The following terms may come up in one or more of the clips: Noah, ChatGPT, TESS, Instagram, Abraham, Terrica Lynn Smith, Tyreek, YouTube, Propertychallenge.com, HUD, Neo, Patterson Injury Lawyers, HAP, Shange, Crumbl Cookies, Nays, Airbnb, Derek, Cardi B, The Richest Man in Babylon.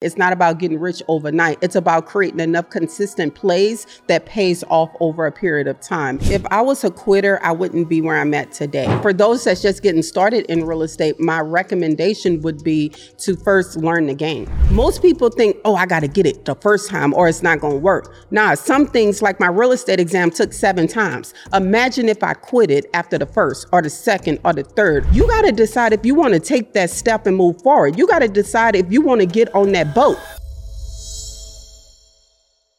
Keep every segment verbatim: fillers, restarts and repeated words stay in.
It's not about getting rich overnight. It's about creating enough consistent plays that pays off over a period of time. If I was a quitter, I wouldn't be where I'm at today. For those that's just getting started in real estate, my recommendation would be to first learn the game. Most people think, oh, I got to get it the first time or it's not going to work. Nah, some things like my real estate exam took seven times. Imagine if I quit it after the first or the second or the third. You got to decide if you want to take that step and move forward. You got to decide if you want to get on that boat.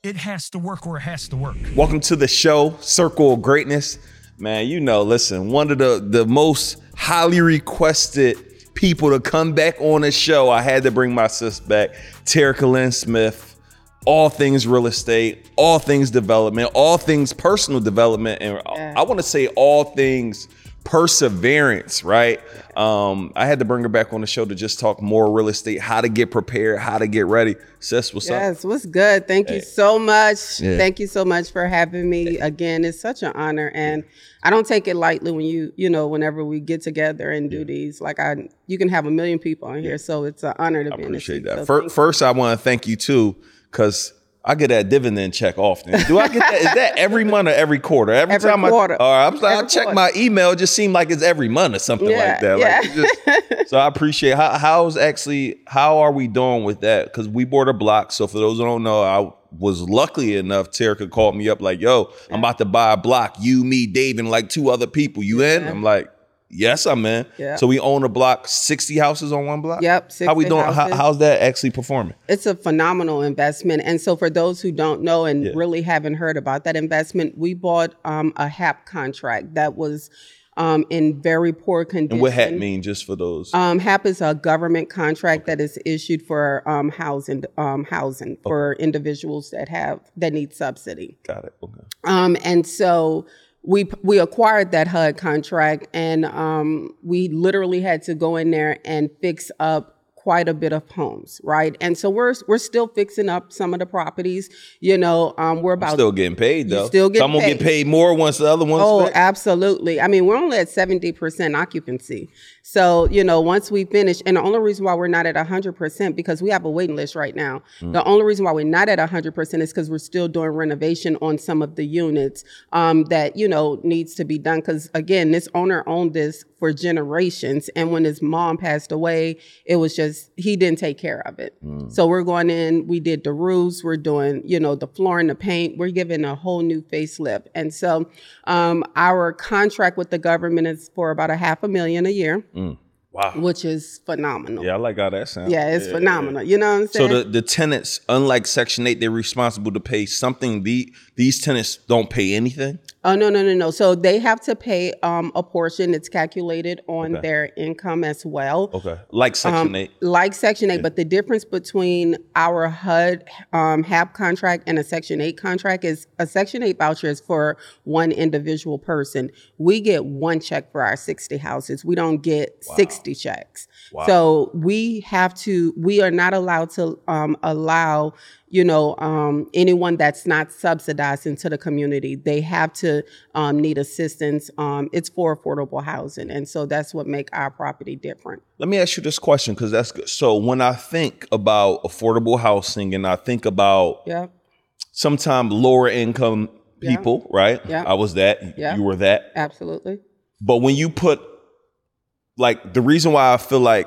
It has to work or it has to work. Welcome to the show, Circle of Greatness. Man, you know, listen, one of the, the most highly requested people to come back on the show, I had to bring my sis back, Terrica Lynn Smith, all things real estate, all things development, all things personal development, and yeah. I, I want to say all things perseverance, right? Um, I had to bring her back on the show to just talk more real estate, how to get prepared, how to get ready. Sis, what's yes, up? Yes, what's good? Thank hey. you so much. Yeah. Thank you so much for having me. Hey. Again, it's such an honor. And I don't take it lightly when you, you know, whenever we get together and do yeah. these, like I, you can have a million people on here. Yeah. So it's an honor to I be in this. I appreciate that. So first, first I want to thank you too, because I get that dividend check often. Do I get that? Is that every month or every quarter? Every, every time quarter. I, or I'm, every I check quarter. My email, it just seems like it's every month or something yeah, like that. Yeah. Like it just, so I appreciate how, how's actually, how are we doing with that? Because we border block. So for those who don't know, I was lucky enough, Terrica called me up like, yo, yeah. I'm about to buy a block. You, me, Dave, and like two other people. You yeah. in? I'm like, yes, I'm in. Yeah. So we own a block, sixty houses on one block? Yep, sixty. How we doing? How, how's that actually performing? It's a phenomenal investment. And so for those who don't know and yeah. really haven't heard about that investment, we bought um, a H A P contract that was um, in very poor condition. And what H A P mean, just for those? Um, H A P is a government contract okay. that is issued for um, housing um, housing okay. for individuals that have that need subsidy. Got it. Okay. Um, and so We we acquired that H U D contract, and um, we literally had to go in there and fix up quite a bit of homes, right? And so we're we're still fixing up some of the properties. You know, um, we're about I'm still getting paid though. Still getting some paid. Will get paid more once the other ones. Oh, fixed. Absolutely. I mean, we're only at seventy percent occupancy. So you know, once we finish, and the only reason why we're not at a hundred percent because we have a waiting list right now. Mm. The only reason why we're not at a hundred percent is because we're still doing renovation on some of the units um, that you know needs to be done. Because again, this owner owned this for generations, and when his mom passed away, it was just he didn't take care of it. Mm. So we're going in. We did the roofs. We're doing you know the flooring, the paint. We're giving a whole new facelift. And so um, our contract with the government is for about a half a million a year. Mm. Mm. Wow. Which is phenomenal. Yeah, I like how that sounds. Yeah, it's yeah, phenomenal. Yeah. You know what I'm saying? So the, the tenants, unlike Section eight, they're responsible to pay something. The, these tenants don't pay anything? Oh, no, no, no, no. So they have to pay um, a portion. It's calculated on okay. their income as well. Okay. Like Section um, eight. Like Section eight. Yeah. But the difference between our H U D um, H A P contract and a Section eight contract is a Section eight voucher is for one individual person. We get one check for our sixty houses. We don't get wow. sixty checks. Wow. So we have to, we are not allowed to um, allow, you know, um, anyone that's not subsidized into the community. They have to um, need assistance. Um, it's for affordable housing. And so that's what makes our property different. Let me ask you this question, because that's good. So when I think about affordable housing and I think about yeah. sometimes lower income people, yeah. right? Yeah. I was that, yeah. you were that. Absolutely. But when you put like the reason why I feel like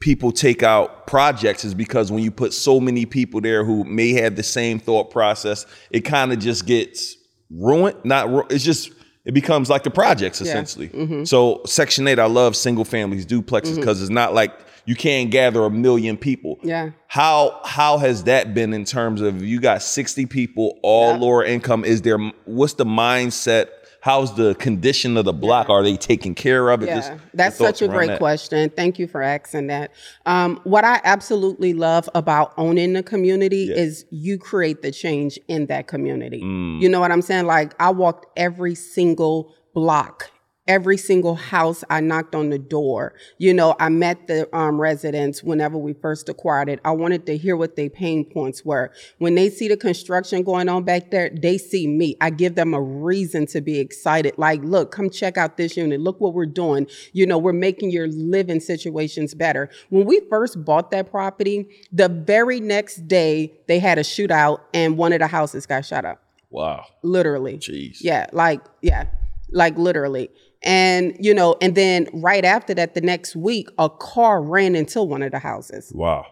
people take out projects is because when you put so many people there who may have the same thought process, it kind of just gets ruined. Not ru- it's just it becomes like the projects essentially. Yeah. Mm-hmm. So Section eight, I love single families, duplexes, because mm-hmm. it's not like you can't gather a million people. Yeah. How how has that been in terms of you got sixty people, all yeah. lower income? Is there what's the mindset? How's the condition of the block? Yeah. Are they taking care of it? Yeah, Just that's such a great that. question. Thank you for asking that. Um, what I absolutely love about owning the community yeah. is you create the change in that community. Mm. You know what I'm saying? Like I walked every single block every single house I knocked on the door. You know, I met the um, residents whenever we first acquired it. I wanted to hear what their pain points were. When they see the construction going on back there, they see me. I give them a reason to be excited. Like, look, come check out this unit. Look what we're doing. You know, we're making your living situations better. When we first bought that property, the very next day they had a shootout and one of the houses got shot up. Wow. Literally. Jeez. Yeah. Like, yeah. Like literally. And, you know, and then right after that, the next week, a car ran into one of the houses. Wow.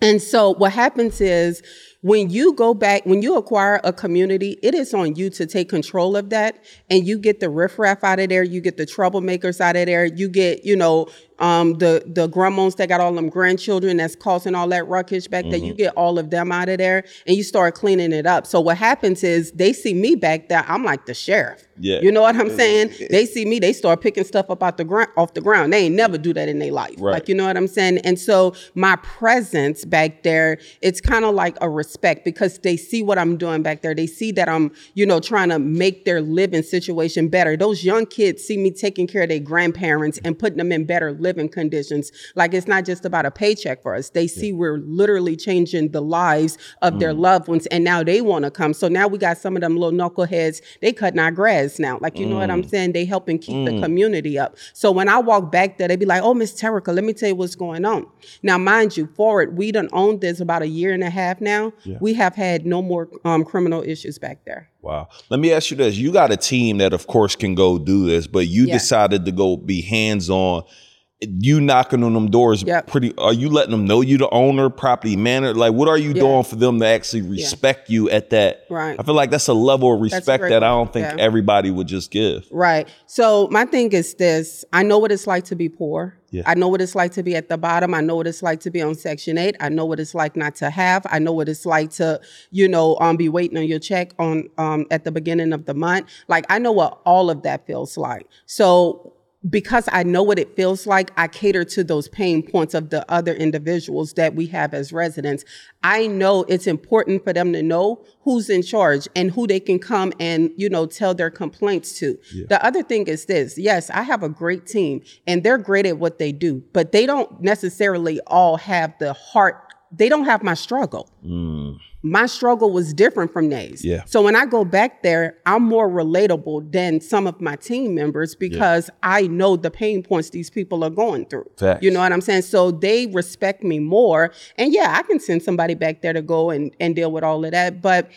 And so what happens is when you go back, when you acquire a community, it is on you to take control of that. And you get the riffraff out of there. You get the troublemakers out of there. You get, you know, um, the, the grandmoms that got all them grandchildren that's causing all that ruckus back mm-hmm. there. You get all of them out of there and you start cleaning it up. So what happens is they see me back there. I'm like the sheriff. Yeah. You know what I'm saying? They see me, they start picking stuff up out the gr- off the ground. They ain't never do that in their life. Right. Like, you know what I'm saying? And so my presence back there, it's kind of like a respect because they see what I'm doing back there. They see that I'm, you know, trying to make their living situation better. Those young kids see me taking care of their grandparents and putting them in better living conditions. Like, it's not just about a paycheck for us. They see we're literally changing the lives of mm. their loved ones. And now they want to come. So now we got some of them little knuckleheads. They cutting our grass now. Like, you mm. know what I'm saying? They helping keep mm. the community up. So when I walk back there, they be like, oh, Miss Terrica, let me tell you what's going on. Now, mind you, forward, we done owned this about a year and a half now. Yeah. We have had no more um, criminal issues back there. Wow. Let me ask you this. You got a team that, of course, can go do this, but you yeah. decided to go be hands-on. You knocking on them doors yep. pretty, are you letting them know you the owner, property manager? Like, what are you yeah. doing for them to actually respect yeah. you at that? Right. I feel like that's a level of respect that I don't think yeah. everybody would just give. Right. So my thing is this, I know what it's like to be poor. Yeah. I know what it's like to be at the bottom. I know what it's like to be on Section eight. I know what it's like not to have. I know what it's like to, you know, um, be waiting on your check on um at the beginning of the month. Like, I know what all of that feels like. So because I know what it feels like, I cater to those pain points of the other individuals that we have as residents. I know it's important for them to know who's in charge and who they can come and, you know, tell their complaints to. Yeah. The other thing is this. Yes, I have a great team and they're great at what they do, but they don't necessarily all have the heart. They don't have my struggle. Mm. My struggle was different from Nays. Yeah. So when I go back there, I'm more relatable than some of my team members because yeah. I know the pain points these people are going through. Facts. You know what I'm saying? So they respect me more. And yeah, I can send somebody back there to go and, and deal with all of that. But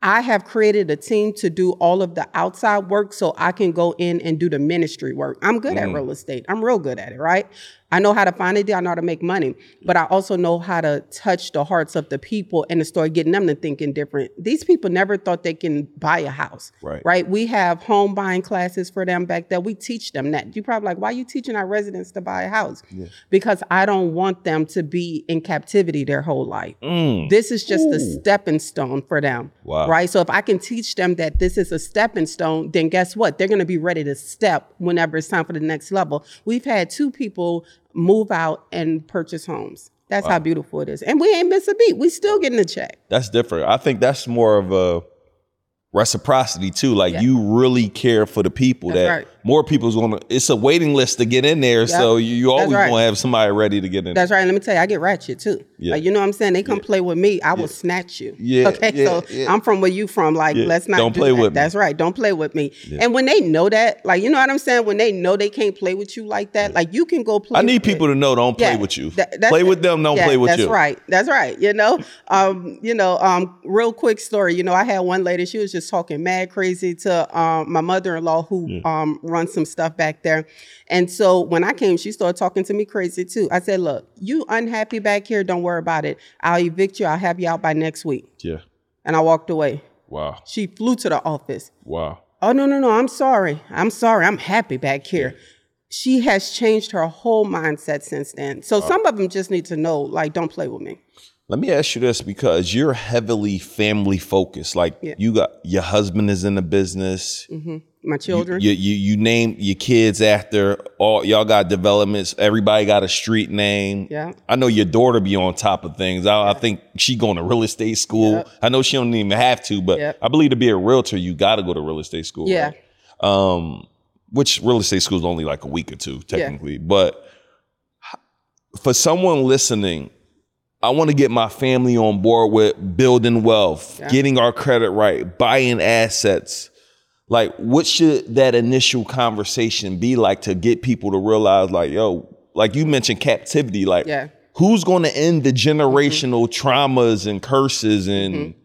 I have created a team to do all of the outside work so I can go in and do the ministry work. I'm good mm. at real estate. I'm real good at it, right? I know how to find a deal. I know how to make money. But I also know how to touch the hearts of the people and to start getting them to thinking different. These people never thought they can buy a house, right? right? We have home buying classes for them back there. We teach them that. You're probably like, why are you teaching our residents to buy a house? Yeah. Because I don't want them to be in captivity their whole life. Mm. This is just Ooh. a stepping stone for them, wow. right? So if I can teach them that this is a stepping stone, then guess what? They're going to be ready to step whenever it's time for the next level. We've had two people move out and purchase homes. That's wow. how beautiful it is. And we ain't miss a beat. We still getting a check. That's different. I think that's more of a reciprocity too. Like yeah. you really care for the people that's that right. more people's going to, it's a waiting list to get in there. Yep. So you, you always right. going to have somebody ready to get in. That's there. Right. And let me tell you, I get ratchet too. Yeah. Like, you know what I'm saying? They come yeah. play with me. I yeah. will snatch you. Yeah. Okay. Yeah. So yeah. I'm from where you from. Like, yeah. let's not Don't do play that. With me. That's right. Don't play with me. Yeah. And when they know that, like, you know what I'm saying? When they know they can't play with you like that, yeah. like you can go play. I need with people it. To know don't play yeah. with you. That, play it. With them. Don't yeah, play with that's you. That's right. That's right. You know, um, you know, um, real quick story. You know, I had one lady, she was just talking mad crazy to um, my mother-in-law who yeah. um, runs some stuff back there. And so when I came, she started talking to me crazy too. I said, look, you unhappy back here. Don't worry about it. I'll evict you. I'll have you out by next week. Yeah. And I walked away. Wow. She flew to the office. Wow. Oh, no, no, no. I'm sorry. I'm sorry. I'm happy back here. Yeah. She has changed her whole mindset since then. So wow. some of them just need to know, like, don't play with me. Let me ask you this, because you're heavily family focused. Like yeah. you got your husband is in the business. Mm-hmm. My children. You, you you you name your kids after all. Y'all got developments. Everybody got a street name. Yeah. I know your daughter be on top of things. I, yeah. I think she going to real estate school. Yep. I know she don't even have to, but yep. I believe to be a realtor, you got to go to real estate school. Yeah. Right? Um, which real estate school is only like a week or two technically, yeah. But for someone listening, I want to get my family on board with building wealth, yeah. getting our credit right, buying assets. Like, what should that initial conversation be like to get people to realize, like, yo, like you mentioned captivity, like yeah. who's going to end the generational mm-hmm. traumas and curses and mm-hmm.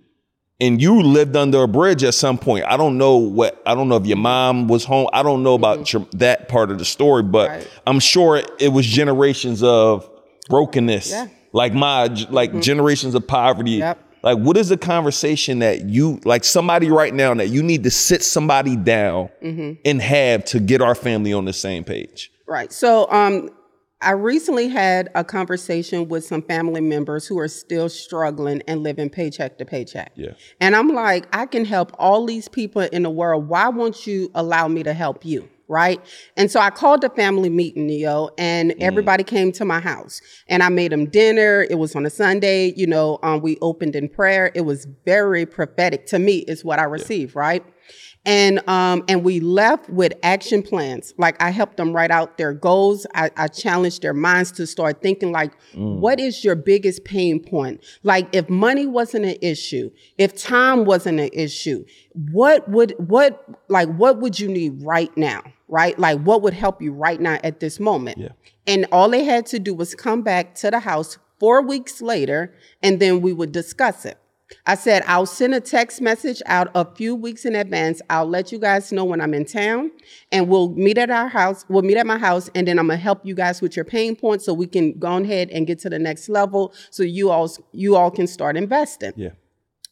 and you lived under a bridge at some point. I don't know what, I don't know if your mom was home. I don't know about mm-hmm. your, that part of the story, but right. I'm sure it, it was generations of brokenness. Yeah. Like my, like mm-hmm. generations of poverty. Yep. Like, what is the conversation that you, like somebody right now that you need to sit somebody down mm-hmm. and have to get our family on the same page? Right. So um, I recently had a conversation with some family members who are still struggling and living paycheck to paycheck. Yeah. And I'm like, I can help all these people in the world. Why won't you allow me to help you? Right. And so I called the family meeting, Neo, and mm. everybody came to my house and I made them dinner. It was on a Sunday. You know, um, we opened in prayer. It was very prophetic to me is what I received. Yeah. Right. And um, and we left with action plans. Like I helped them write out their goals. I, I challenged their minds to start thinking like, mm. what is your biggest pain point? Like if money wasn't an issue, if time wasn't an issue, what would what like what would you need right now? Right? Like what would help you right now at this moment? Yeah. And all they had to do was come back to the house four weeks later, and then we would discuss it. I said, I'll send a text message out a few weeks in advance. I'll let you guys know when I'm in town and we'll meet at our house. We'll meet at my house and then I'm going to help you guys with your pain points so we can go ahead and get to the next level so you all you all can start investing. Yeah.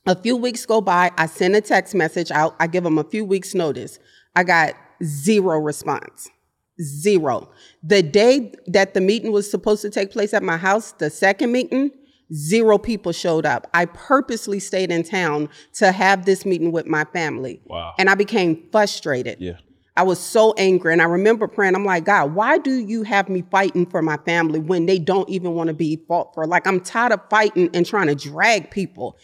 A few weeks go by. I send a text message out. I give them a few weeks notice. I got zero response. Zero. The day that the meeting was supposed to take place at my house, the second meeting, zero people showed up. I purposely stayed in town to have this meeting with my family. Wow. And I became frustrated. Yeah. I was so angry. And I remember praying, I'm like, God, why do you have me fighting for my family when they don't even want to be fought for? Like, I'm tired of fighting and trying to drag people.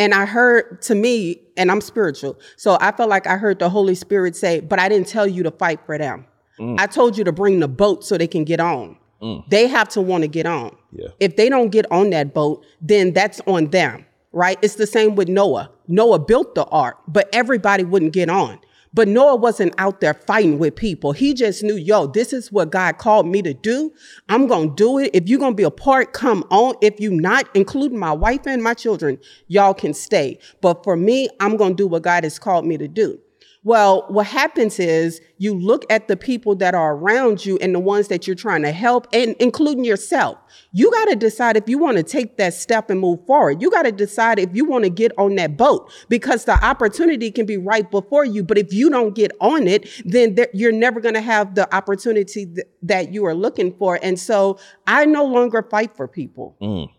And I heard, to me, and I'm spiritual, so I felt like I heard the Holy Spirit say, but I didn't tell you to fight for them. Mm. I told you to bring the boat so they can get on. Mm. They have to want to get on. Yeah. If they don't get on that boat, then that's on them, right? It's the same with Noah. Noah built the ark, but everybody wouldn't get on. But Noah wasn't out there fighting with people. He just knew, yo, this is what God called me to do. I'm going to do it. If you're going to be a part, come on. If you not, including my wife and my children, y'all can stay. But for me, I'm going to do what God has called me to do. Well, what happens is you look at the people that are around you and the ones that you're trying to help, and including yourself. You got to decide if you want to take that step and move forward. You got to decide if you want to get on that boat, because the opportunity can be right before you. But if you don't get on it, then th- you're never going to have the opportunity th- that you are looking for. And so I no longer fight for people. Mm.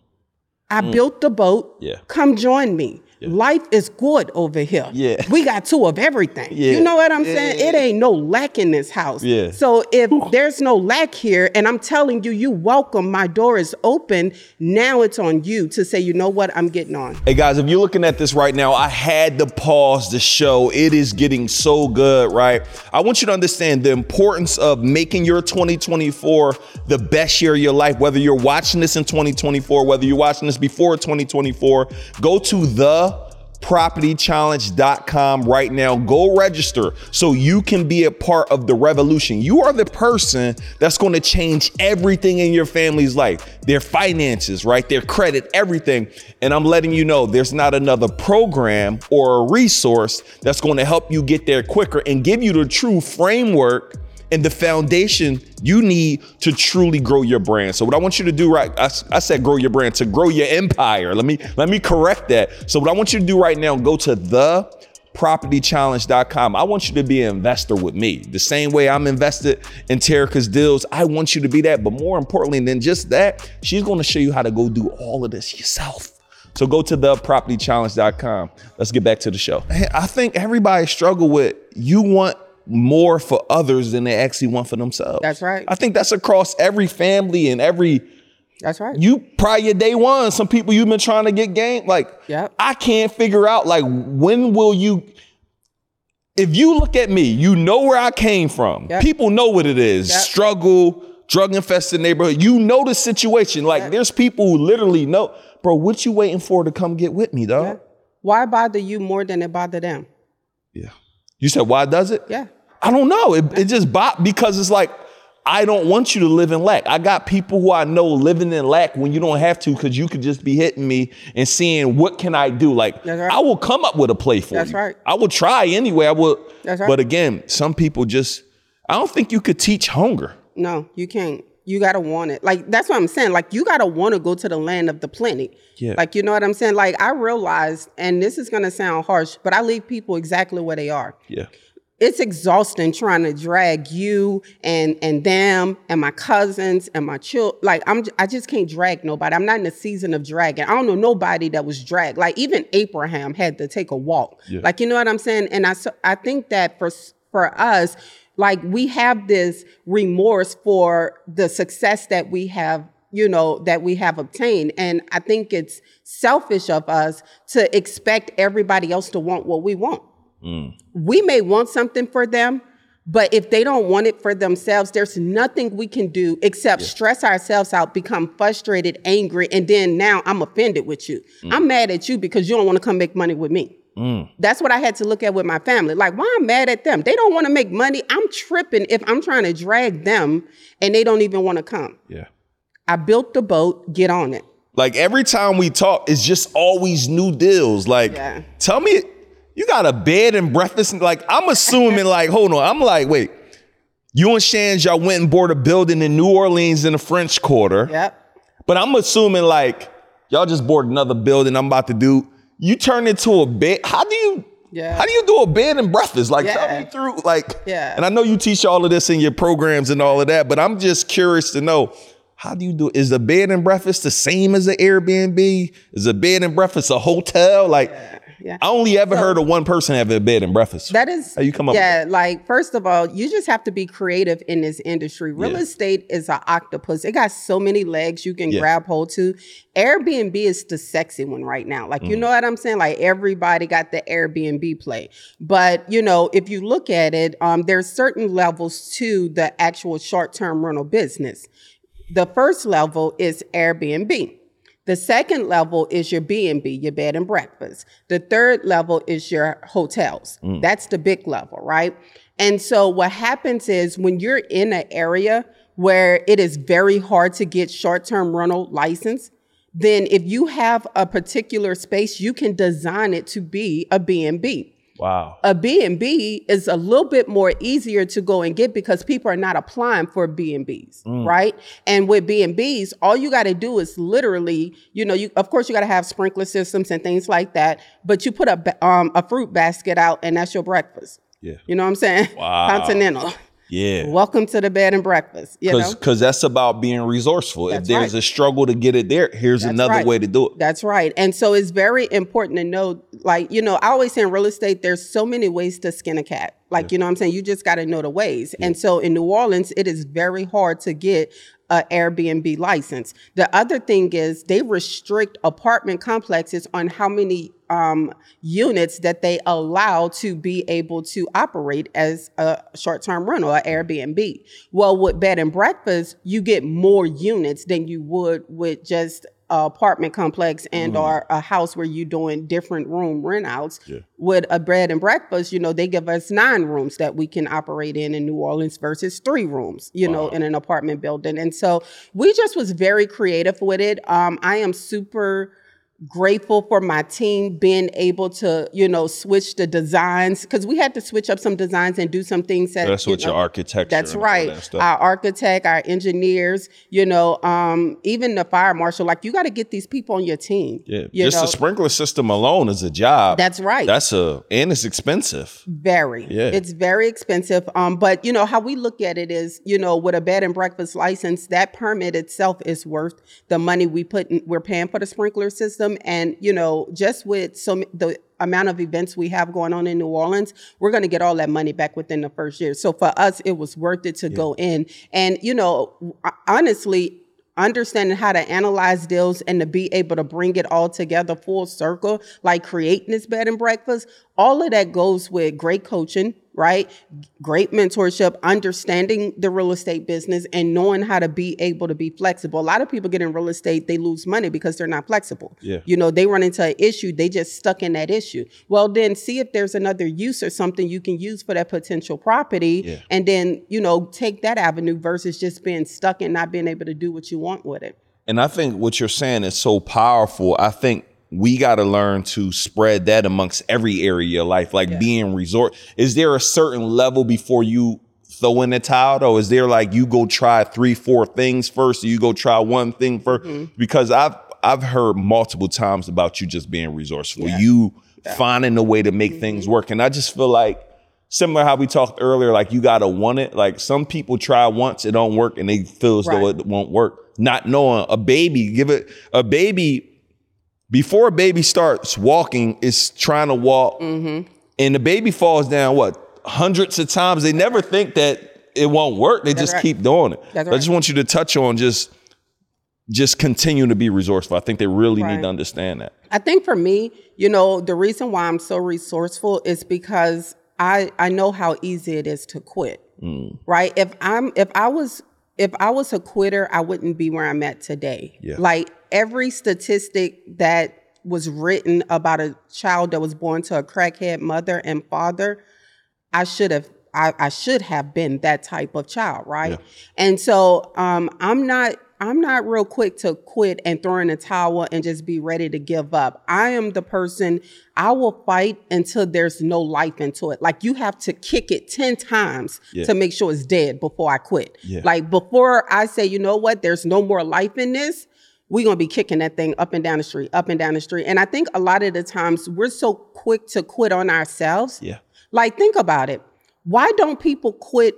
I mm. built the boat. Yeah. Come join me. Yeah. Life is good over here. Yeah. We got two of everything. Yeah. You know what I'm yeah. saying? It ain't no lack in this house. Yeah. So if there's no lack here, and I'm telling you, you welcome, my door is open. Now it's on you to say, you know what? I'm getting on. Hey guys, if you're looking at this right now, I had to pause the show. It is getting so good, right? I want you to understand the importance of making your twenty twenty-four the best year of your life. Whether you're watching this in twenty twenty-four, whether you're watching this before twenty twenty-four, go to the Property Challenge dot com right now. Go register so you can be a part of the revolution. You are the person that's going to change everything in your family's life, their finances, right? Their credit, everything. And I'm letting you know there's not another program or a resource that's going to help you get there quicker and give you the true framework and the foundation you need to truly grow your brand. So what I want you to do, right, I, I said grow your brand, to grow your empire. Let me let me correct that. So what I want you to do right now, go to the property challenge dot com. I want you to be an investor with me. The same way I'm invested in Terrica's deals, I want you to be that. But more importantly than just that, she's gonna show you how to go do all of this yourself. So go to the property challenge dot com. Let's get back to the show. I think everybody struggle with, you want more for others than they actually want for themselves. That's right. I think that's across every family and every. That's right. You probably your day one. Some people you've been trying to get game. Like, yep. I can't figure out, like, when will you. if you look at me, you know where I came from. Yep. People know what it is. Yep. Struggle, drug infested neighborhood. You know the situation. Like yep. there's people who literally know, bro, what you waiting for to come get with me, dog? Yep. Why bother you more than it bother them? Yeah. You said, why does it? Yeah. I don't know. It, it just bop because it's like, I don't want you to live in lack. I got people who I know living in lack when you don't have to, because you could just be hitting me and seeing what can I do. Like, right. I will come up with a play for That's you. Right. I will try anyway. I will. That's right. But again, some people just, I don't think you could teach hunger. No, you can't. You got to want it. Like, that's what I'm saying. Like, you got to want to go to the land of the plenty. Yeah. Like, you know what I'm saying? Like, I realize, and this is going to sound harsh, but I leave people exactly where they are. Yeah. It's exhausting trying to drag you and and them and my cousins and my children. Like, I'm, I just can't drag nobody. I'm not in the season of dragging. I don't know nobody that was dragged. Like, even Abraham had to take a walk. Yeah. Like, you know what I'm saying? And I, I think that for for us, like, we have this remorse for the success that we have, you know, that we have obtained. And I think it's selfish of us to expect everybody else to want what we want. Mm. We may want something for them, but if they don't want it for themselves, there's nothing we can do except yeah. stress ourselves out, become frustrated, angry, and then now I'm offended with you. Mm. I'm mad at you because you don't want to come make money with me. Mm. That's what I had to look at with my family. Like, why I'm mad at them? They don't want to make money. I'm tripping if I'm trying to drag them and they don't even want to come. Yeah, I built the boat. Get on it. Like, every time we talk, it's just always new deals. Like, yeah. tell me... You got a bed and breakfast. Like, I'm assuming, like, hold on. I'm like, wait, you and Shange, y'all went and bought a building in New Orleans in the French Quarter. Yep. But I'm assuming, like, y'all just bought another building I'm about to do. You turn into a bed. How do you yeah. how do you do a bed and breakfast? Like, yeah. tell me through. Like, yeah. and I know you teach all of this in your programs and all of that, but I'm just curious to know. How do you do it? Is the bed and breakfast the same as the Airbnb? Is a bed and breakfast a hotel? Like, yeah. I only ever so, heard of one person having a bed and breakfast. That is, how you come up yeah, with that? Like, first of all, you just have to be creative in this industry. Real yeah. estate is an octopus. It got so many legs you can yeah. grab hold to. Airbnb is the sexy one right now. Like, mm. you know what I'm saying? Like, everybody got the Airbnb play. But, you know, if you look at it, um, there's certain levels to the actual short-term rental business. The first level is Airbnb. The second level is your B and B, your bed and breakfast. The third level is your hotels. Mm. That's the big level, right? And so what happens is when you're in an area where it is very hard to get short-term rental license, then if you have a particular space, you can design it to be a B and B. Wow. A B and B is a little bit more easier to go and get because people are not applying for B and Bs, mm. right? And with B and Bs, all you got to do is literally, you know, you of course you got to have sprinkler systems and things like that, but you put a um, a fruit basket out and that's your breakfast. Yeah. You know what I'm saying? Wow. Continental. Yeah. Welcome to the bed and breakfast. You Cause, know, because that's about being resourceful. That's if there's right. a struggle to get it there, here's that's another right. way to do it. That's right. And so it's very important to know, like, you know, I always say in real estate, there's so many ways to skin a cat. Like, yeah. you know what I'm saying? You just got to know the ways. Yeah. And so in New Orleans, it is very hard to get an Airbnb license. The other thing is they restrict apartment complexes on how many Um, units that they allow to be able to operate as a short-term rental or Airbnb. Well, with bed and breakfast, you get more units than you would with just an apartment complex and mm. or a house where you're doing different room rent-outs. Yeah. With a bed and breakfast, you know, they give us nine rooms that we can operate in in New Orleans versus three rooms, you wow. know, in an apartment building. And so we just was very creative with it. Um, I am super... grateful for my team being able to, you know, switch the designs because we had to switch up some designs and do some things that that's what know, your architecture. That's right. That our architect, our engineers, you know, um, even the fire marshal. Like, you got to get these people on your team. Yeah, you just know? The sprinkler system alone is a job. That's right. That's a and it's expensive. Very. Yeah. It's very expensive. Um, but you know how we look at it is, you know, with a bed and breakfast license, that permit itself is worth the money we put. In, we're paying for the sprinkler system. And, you know, just with so the amount of events we have going on in New Orleans, we're going to get all that money back within the first year. So for us, it was worth it to yeah. go in. And, you know, honestly, understanding how to analyze deals and to be able to bring it all together full circle, like creating this bed and breakfast, all of that goes with great coaching, right? Great mentorship, understanding the real estate business, and knowing how to be able to be flexible. A lot of people get in real estate, they lose money because they're not flexible. Yeah. You know, they run into an issue, they just stuck in that issue. Well, then see if there's another use or something you can use for that potential property, yeah. and then, you know, take that avenue versus just being stuck and not being able to do what you want with it. And I think what you're saying is so powerful. I think we got to learn to spread that amongst every area of your life, like yeah. being resort. Is there a certain level before you throw in the towel, or is there like you go try three, four things first, or you go try one thing first? Mm-hmm. Because I've I've heard multiple times about you just being resourceful, yeah. you yeah. finding a way to make mm-hmm. things work. And I just feel like, similar how we talked earlier, like you got to want it. Like some people try once, it don't work, and they feel as right. though it won't work. Not knowing a baby, give it a baby. Before a baby starts walking, it's trying to walk, mm-hmm. and the baby falls down, what, hundreds of times. They never think that it won't work. They That's just right. keep doing it. That's I just right. want you to touch on just, just continue to be resourceful. I think they really right. need to understand that. I think for me, you know, the reason why I'm so resourceful is because I, I know how easy it is to quit, mm. right? If I'm, if I was... If I was a quitter, I wouldn't be where I'm at today. Yeah. Like every statistic that was written about a child that was born to a crackhead mother and father, I should have I, I should have been that type of child, right? Yeah. And so um, I'm not I'm not real quick to quit and throw in a towel and just be ready to give up. I am the person, I will fight until there's no life into it. Like you have to kick it ten times yeah. to make sure it's dead before I quit. Yeah. Like before I say, you know what, there's no more life in this, we're going to be kicking that thing up and down the street, up and down the street. And I think a lot of the times we're so quick to quit on ourselves. Yeah. Like think about it. Why don't people quit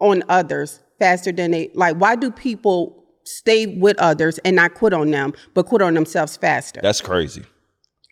on others faster than they, like why do people stay with others and not quit on them, but quit on themselves faster? That's crazy.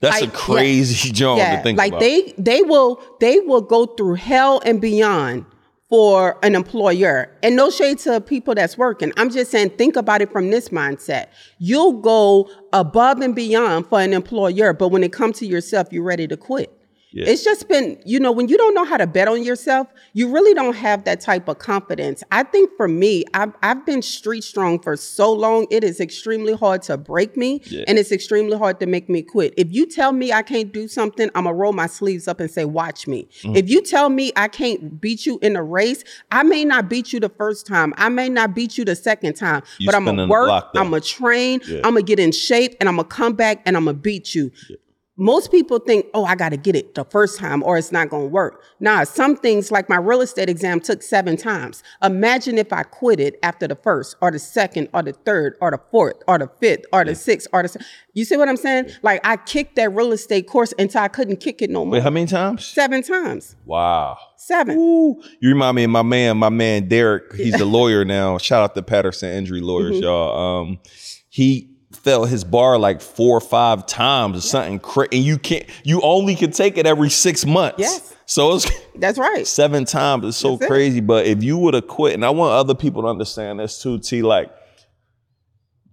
That's like, a crazy yeah, job yeah, to think like about. Like they, they will, they will go through hell and beyond for an employer. And no shade to people that's working. I'm just saying, think about it from this mindset. You'll go above and beyond for an employer, but when it comes to yourself, you're ready to quit. Yeah. It's just been, you know, when you don't know how to bet on yourself, you really don't have that type of confidence. I think for me, I've, I've been street strong for so long. It is extremely hard to break me, yeah. and it's extremely hard to make me quit. If you tell me I can't do something, I'm going to roll my sleeves up and say, watch me. Mm-hmm. If you tell me I can't beat you in a race, I may not beat you the first time. I may not beat you the second time, you but I'm going to work, I'm going to train, yeah. I'm going to get in shape, and I'm going to come back and I'm going to beat you. Yeah. Most people think, oh, I got to get it the first time or it's not going to work. Nah, some things like my real estate exam took seven times. Imagine if I quit it after the first or the second or the third or the fourth or the fifth or the yeah. sixth or the... You see what I'm saying? Yeah. Like I kicked that real estate course until I couldn't kick it no more. Wait, how many times? Seven times. Wow. Seven. Ooh. You remind me of my man, my man, Derek. He's yeah. a lawyer now. Shout out to Patterson Injury Lawyers, mm-hmm. y'all. Um, he... fell his bar like four or five times or yes. something crazy. And you can't, you only can take it every six months. Yes. So it's that's right. Seven times. It's so that's crazy. It. But if you would have quit, and I want other people to understand this too, T, like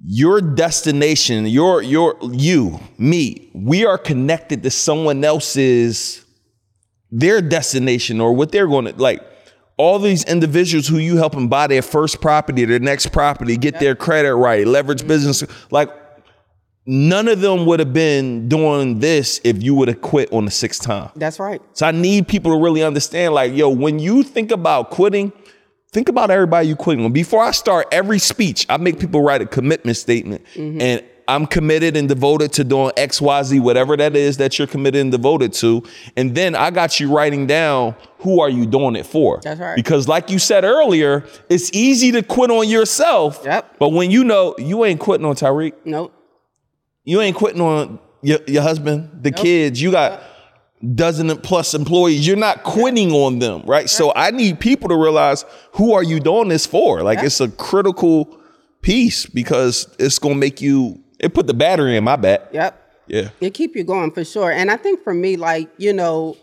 your destination, your, your, you, me, we are connected to someone else's, their destination or what they're going to like. All these individuals who you helping buy their first property, their next property, get yep. their credit right, leverage mm-hmm. business. Like none of them would have been doing this if you would have quit on the sixth time. That's right. So I need people to really understand like, yo, when you think about quitting, think about everybody you quitting on. Before I start every speech, I make people write a commitment statement mm-hmm. and I'm committed and devoted to doing X, Y, Z, whatever that is that you're committed and devoted to. And then I got you writing down, who are you doing it for? That's right. Because like you said earlier, it's easy to quit on yourself. Yep. But when you know you ain't quitting on Tyreek. Nope. You ain't quitting on your, your husband, the nope. kids. You got yep. dozen plus employees. You're not quitting yep. on them, right? Yep. So I need people to realize, who are you doing this for? Like yep. it's a critical piece because it's going to make you... It put the battery in my back. Yep. Yeah. It keep you going for sure. And I think for me, like, you know,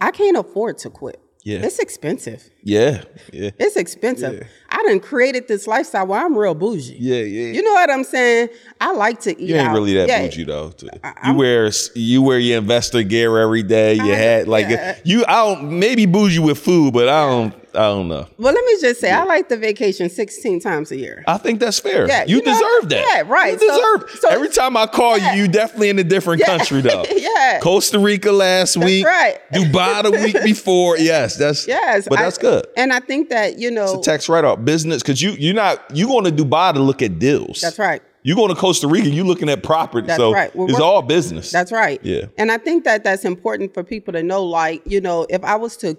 I can't afford to quit. Yeah. It's expensive. Yeah. Yeah. It's expensive. Yeah. I done created this lifestyle where I'm real bougie. Yeah, yeah. You know what I'm saying? I like to eat. You ain't out. really that yeah. bougie though. I, you wear you wear your investor gear every day, your I, hat. Like yeah. you I don't maybe bougie with food, but I don't I don't know. Well, let me just say, yeah. I like the vacation sixteen times a year. I think that's fair. Yeah, you, you know, deserve that. Yeah, right. You deserve so, so Every time I call yeah. you, you definitely in a different yeah. country, though. yeah. Costa Rica last that's week. Right. Dubai the week before. Yes, that's, yes, but that's I, good. And I think that, you know. It's a tax write-off business, because you, you're not, you're going to Dubai to look at deals. That's right. You're going to Costa Rica, you're looking at property. That's so right. We're it's working. all business. That's right. Yeah. And I think that that's important for people to know, like, you know, if I was to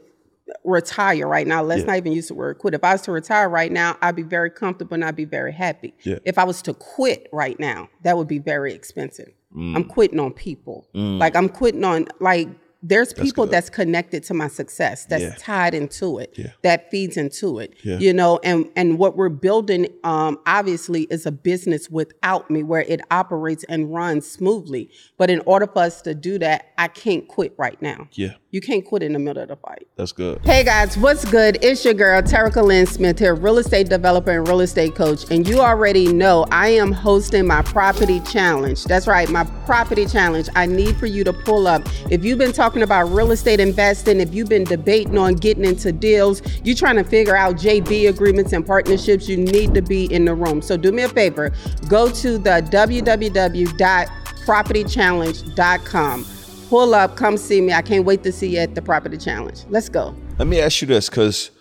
retire right now, let's yeah. not even use the word quit. If I was to retire right now, I'd be very comfortable and I'd be very happy. Yeah. If I was to quit right now, that would be very expensive. Mm. I'm quitting on people. Mm. Like I'm quitting on, like there's that's people good. that's connected to my success, that's yeah. tied into it, yeah. that feeds into it, yeah. you know, and, and what we're building, um, obviously is a business without me where it operates and runs smoothly. But in order for us to do that, I can't quit right now. Yeah. You can't quit in the middle of the fight. That's good. Hey guys, what's good? It's your girl, Terrica Lynn Smith here, real estate developer and real estate coach. And you already know I am hosting my property challenge. That's right, my property challenge. I need for you to pull up. If you've been talking about real estate investing, if you've been debating on getting into deals, you're trying to figure out J V agreements and partnerships, you need to be in the room. So do me a favor, go to the w w w dot property challenge dot com. Pull up, come see me. I can't wait to see you at the Property Challenge. Let's go. Let me ask you this, because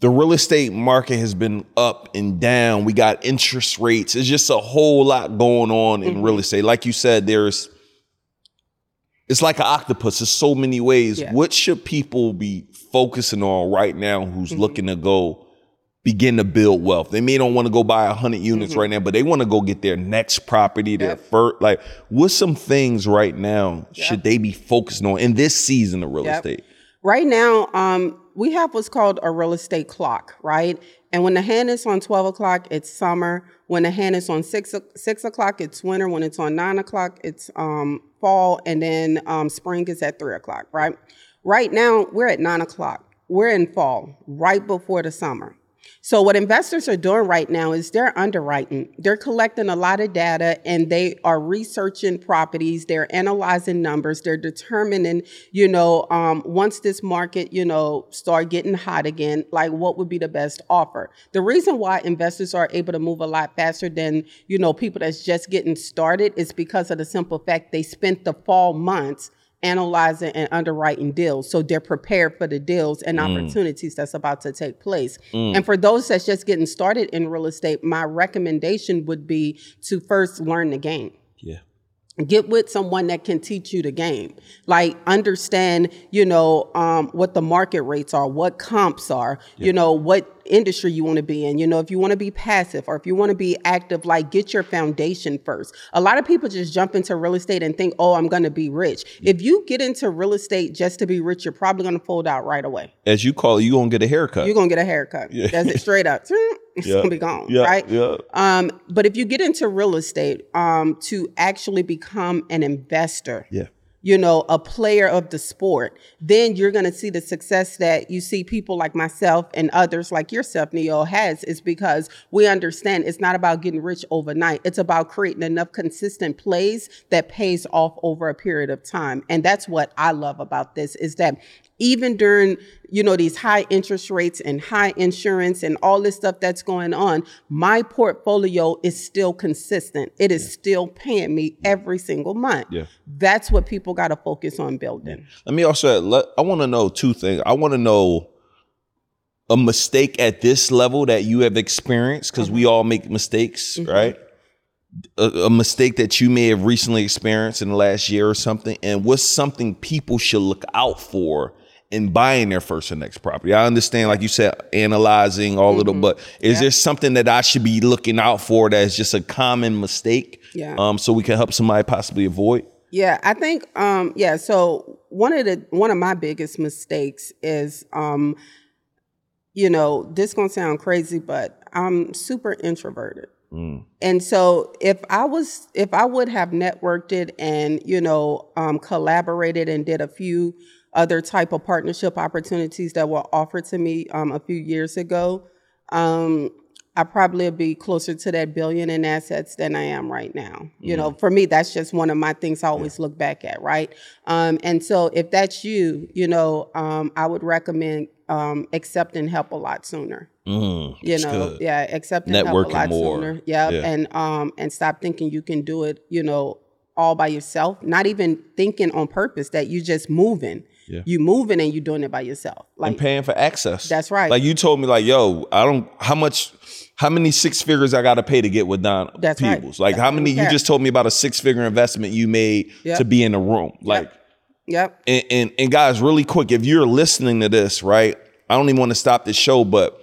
the real estate market has been up and down. We got interest rates. It's just a whole lot going on in mm-hmm. real estate. Like you said, there's, it's like an octopus. There's so many ways. Yeah. What should people be focusing on right now who's mm-hmm. looking to go begin to build wealth? They may don't want to go buy one hundred units mm-hmm. right now, but they want to go get their next property, their yep. first. Like, what's some things right now yep. should they be focusing on in this season of real yep. estate? Right now, um, we have what's called a real estate clock, right? And when the hand is on twelve o'clock, it's summer. When the hand is on six, six o'clock, it's winter. When it's on nine o'clock, it's um, fall. And then um, spring is at three o'clock, right? Right now, we're at nine o'clock. We're in fall, right before the summer. So what investors are doing right now is they're underwriting. They're collecting a lot of data and they are researching properties. They're analyzing numbers. They're determining, you know, um, once this market, you know, start getting hot again, like what would be the best offer? The reason why investors are able to move a lot faster than, you know, people that's just getting started is because of the simple fact they spent the fall months analyzing and underwriting deals. So they're prepared for the deals and mm. opportunities that's about to take place. Mm. And for those that's just getting started in real estate, my recommendation would be to first learn the game. Yeah. Get with someone that can teach you the game. Like understand, you know, um, what the market rates are, what comps are, yeah. you know, what industry you want to be in. You know, if you want to be passive or if you want to be active, like get your foundation first. A lot of people just jump into real estate and think, oh, I'm going to be rich. Yeah. If you get into real estate just to be rich, you're probably going to fold out right away. As you call it, you're going to get a haircut. You're going to get a haircut. Yeah. That's it, straight up. It's yeah. going to be gone, yeah. right? Yeah. Um, but if you get into real estate um, to actually become an investor, yeah. you know, a player of the sport, then you're going to see the success that you see people like myself and others like yourself, Neo, has is because we understand it's not about getting rich overnight. It's about creating enough consistent plays that pays off over a period of time. And that's what I love about this is that even during, you know, these high interest rates and high insurance and all this stuff that's going on, my portfolio is still consistent. It is yeah. still paying me every single month. Yeah. That's what people got to focus on building. Let me also, let, I want to know two things. I want to know a mistake at this level that you have experienced, because mm-hmm. we all make mistakes, mm-hmm. right? A, a mistake that you may have recently experienced in the last year or something. And what's something people should look out for in buying their first or next property? I understand, like you said, analyzing all mm-hmm. of them, but is yeah. there something that I should be looking out for that's just a common mistake yeah. um, so we can help somebody possibly avoid? Yeah, I think, um, yeah, so one of the one of my biggest mistakes is, um, you know, this gonna sound crazy, but I'm super introverted. Mm. And so if I was, if I would have networked it and, you know, um, collaborated and did a few other type of partnership opportunities that were offered to me um, a few years ago, um, I probably would be closer to that billion in assets than I am right now. You mm. know, for me, that's just one of my things I always yeah. look back at, right? Um, and so if that's you, you know, um, I would recommend um, accepting help a lot sooner. Mm, you know, good. yeah, accepting Networking help a lot more. sooner. Yep. Yeah, and um, and stop thinking you can do it, you know, all by yourself, not even thinking on purpose that you just moving. Yeah. You moving and you doing it by yourself. Like, and paying for access. That's right. Like you told me, like, yo, I don't, how much, how many six figures I got to pay to get with Don that's Peebles? Right. Like that's how many, fair. You just told me about a six figure investment you made yep. to be in the room. Like, yep. yep. And, and and guys, really quick, if you're listening to this, right, I don't even want to stop this show, but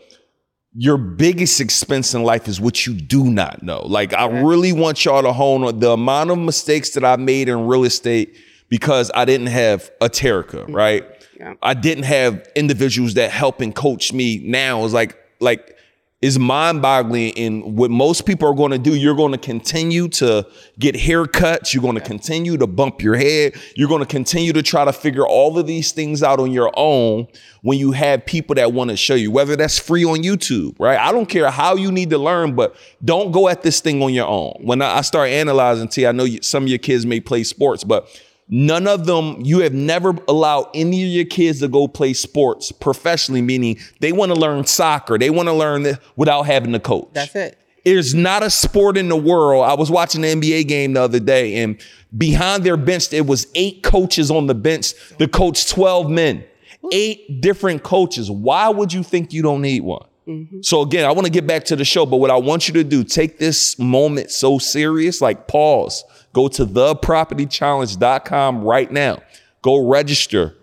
your biggest expense in life is what you do not know. Like, I right. really want y'all to hone on the amount of mistakes that I made in real estate because I didn't have a Terrica, right? Yeah. I didn't have individuals that help and coach me now. It's like, like it's mind-boggling. And what most people are going to do, you're going to continue to get haircuts. You're going to yeah. continue to bump your head. You're going to continue to try to figure all of these things out on your own when you have people that want to show you, whether that's free on YouTube, right? I don't care how you need to learn, but don't go at this thing on your own. When I start analyzing, T, I know some of your kids may play sports, but none of them, you have never allowed any of your kids to go play sports professionally, meaning they want to learn soccer. They want to learn this without having a coach. That's it. There's not a sport in the world. I was watching the N B A game the other day, and behind their bench, there was eight coaches on the bench. The coach, twelve men, eight different coaches. Why would you think you don't need one? Mm-hmm. So again, I want to get back to the show, but what I want you to do, take this moment so serious, like pause. Go to the property challenge dot com right now. Go register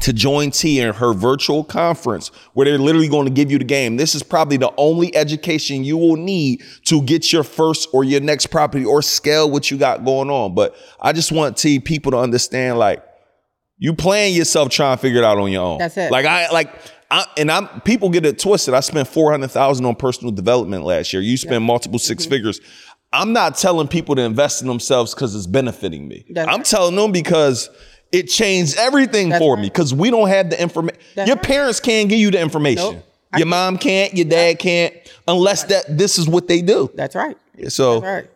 to join T in her virtual conference where they're literally going to give you the game. This is probably the only education you will need to get your first or your next property or scale what you got going on. But I just want T people to understand, like, you playing yourself trying to figure it out on your own. That's it. Like I like I, and I'm people get it twisted. I spent four hundred thousand dollars on personal development last year. You spend yep. multiple six mm-hmm. figures. I'm not telling people to invest in themselves because it's benefiting me. That's I'm right. telling them because it changed everything That's for right. me because we don't have the information. Your right. parents can't give you the information. Nope. Your I mom can't. Your dad can't unless That's that this is what they do. That's right. So That's right.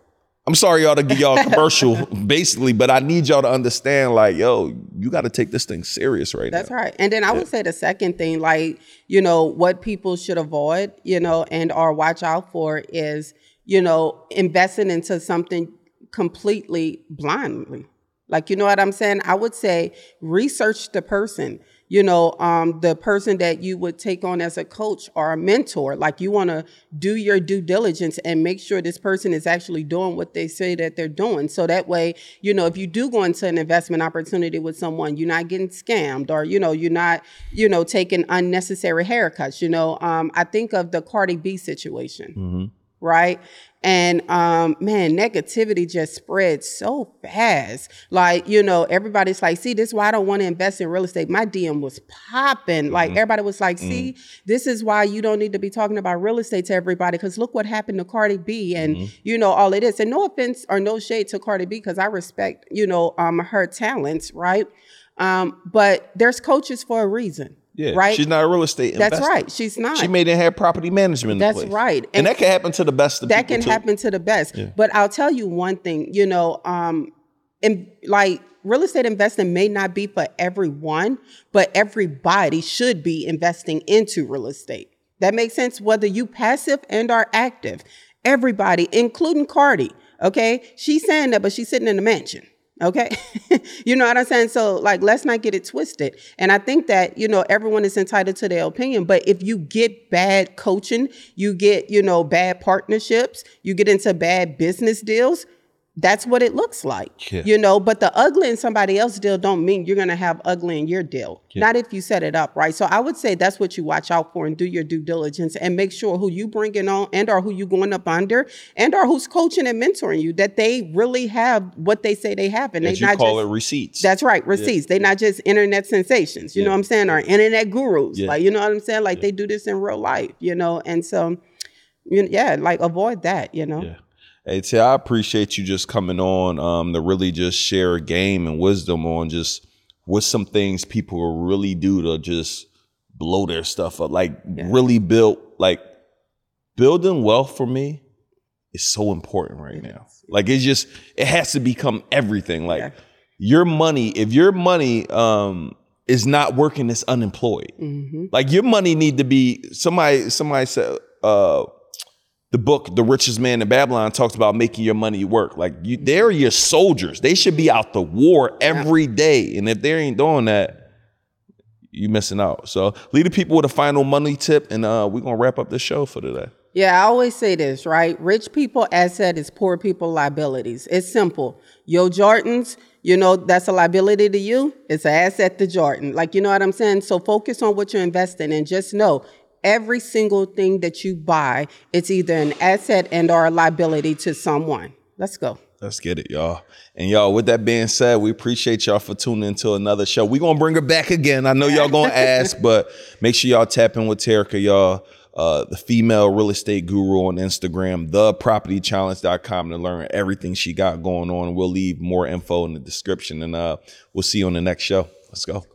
I'm sorry, y'all, to give y'all a commercial, basically, but I need y'all to understand, like, yo, you got to take this thing serious right That's now. That's right. And then I yeah. would say the second thing, like, you know, what people should avoid, you know, and or watch out for is, you know, investing into something completely blindly. Like, you know what I'm saying? I would say research the person, you know, um, the person that you would take on as a coach or a mentor. Like, you want to do your due diligence and make sure this person is actually doing what they say that they're doing. So that way, you know, if you do go into an investment opportunity with someone, you're not getting scammed or, you know, you're not, you know, taking unnecessary haircuts. You know, um, I think of the Cardi B situation. Mm-hmm. Right. And um, man, negativity just spreads so fast. Like, you know, everybody's like, see, this is why I don't want to invest in real estate. My D M was popping. Like, mm-hmm. everybody was like, see, mm-hmm. this is why you don't need to be talking about real estate to everybody, because look what happened to Cardi B and, mm-hmm. you know, all of this. And no offense or no shade to Cardi B, because I respect, you know, um, her talents. Right. Um, but there's coaches for a reason. Yeah, right? She's not a real estate investor. That's right. She's not. She may not have property management in That's place. right. And, and that can happen to the best of that people. That can too. happen to the best. Yeah. But I'll tell you one thing, you know, um, and like real estate investing may not be for everyone, but everybody should be investing into real estate. That makes sense, whether you passive and are active. Everybody, including Cardi, okay? She's saying that, but she's sitting in a mansion. Okay. You know what I'm saying? So, like, let's not get it twisted. And I think that, you know, everyone is entitled to their opinion. But if you get bad coaching, you get, you know, bad partnerships, you get into bad business deals, that's what it looks like, yeah. you know, but the ugly in somebody else's deal don't mean you're going to have ugly in your deal. Yeah. Not if you set it up right. So I would say that's what you watch out for and do your due diligence and make sure who you bringing on and or who you going up under and or who's coaching and mentoring you, that they really have what they say they have. And As they you not call just, it receipts. That's right. Receipts. Yeah. They're not just internet sensations. You yeah. know what I'm saying? Or internet gurus. Yeah. Like, you know what I'm saying? Like yeah. they do this in real life, you know? And so, yeah, like avoid that, you know? Yeah. Hey, T, I appreciate you just coming on um, to really just share a game and wisdom on just what's some things people really do to just blow their stuff up? Like yeah. really build, like building wealth for me is so important right now. Like it's just, it has to become everything. Like yeah. your money, if your money um, is not working, it's unemployed. Mm-hmm. Like your money need to be, somebody, somebody said, uh, the book, The Richest Man in Babylon, talks about making your money work. Like you, they're your soldiers. They should be out to war every day. And if they ain't doing that, you're missing out. So lead the people with a final money tip, and uh, we're going to wrap up the show for today. Yeah, I always say this, right? Rich people asset is poor people liabilities. It's simple. Yo, Jordans, you know, that's a liability to you. It's an asset to Jordan. Like, you know what I'm saying? So focus on what you're investing and just know every single thing that you buy, it's either an asset and or a liability to someone. Let's go. Let's get it, y'all. And y'all, with that being said, we appreciate y'all for tuning into another show. We're going to bring her back again. I know y'all going to ask, but make sure y'all tap in with Terrica, y'all. Uh, the female real estate guru on Instagram, the property challenge dot com, to learn everything she got going on. We'll leave more info in the description, and uh, we'll see you on the next show. Let's go.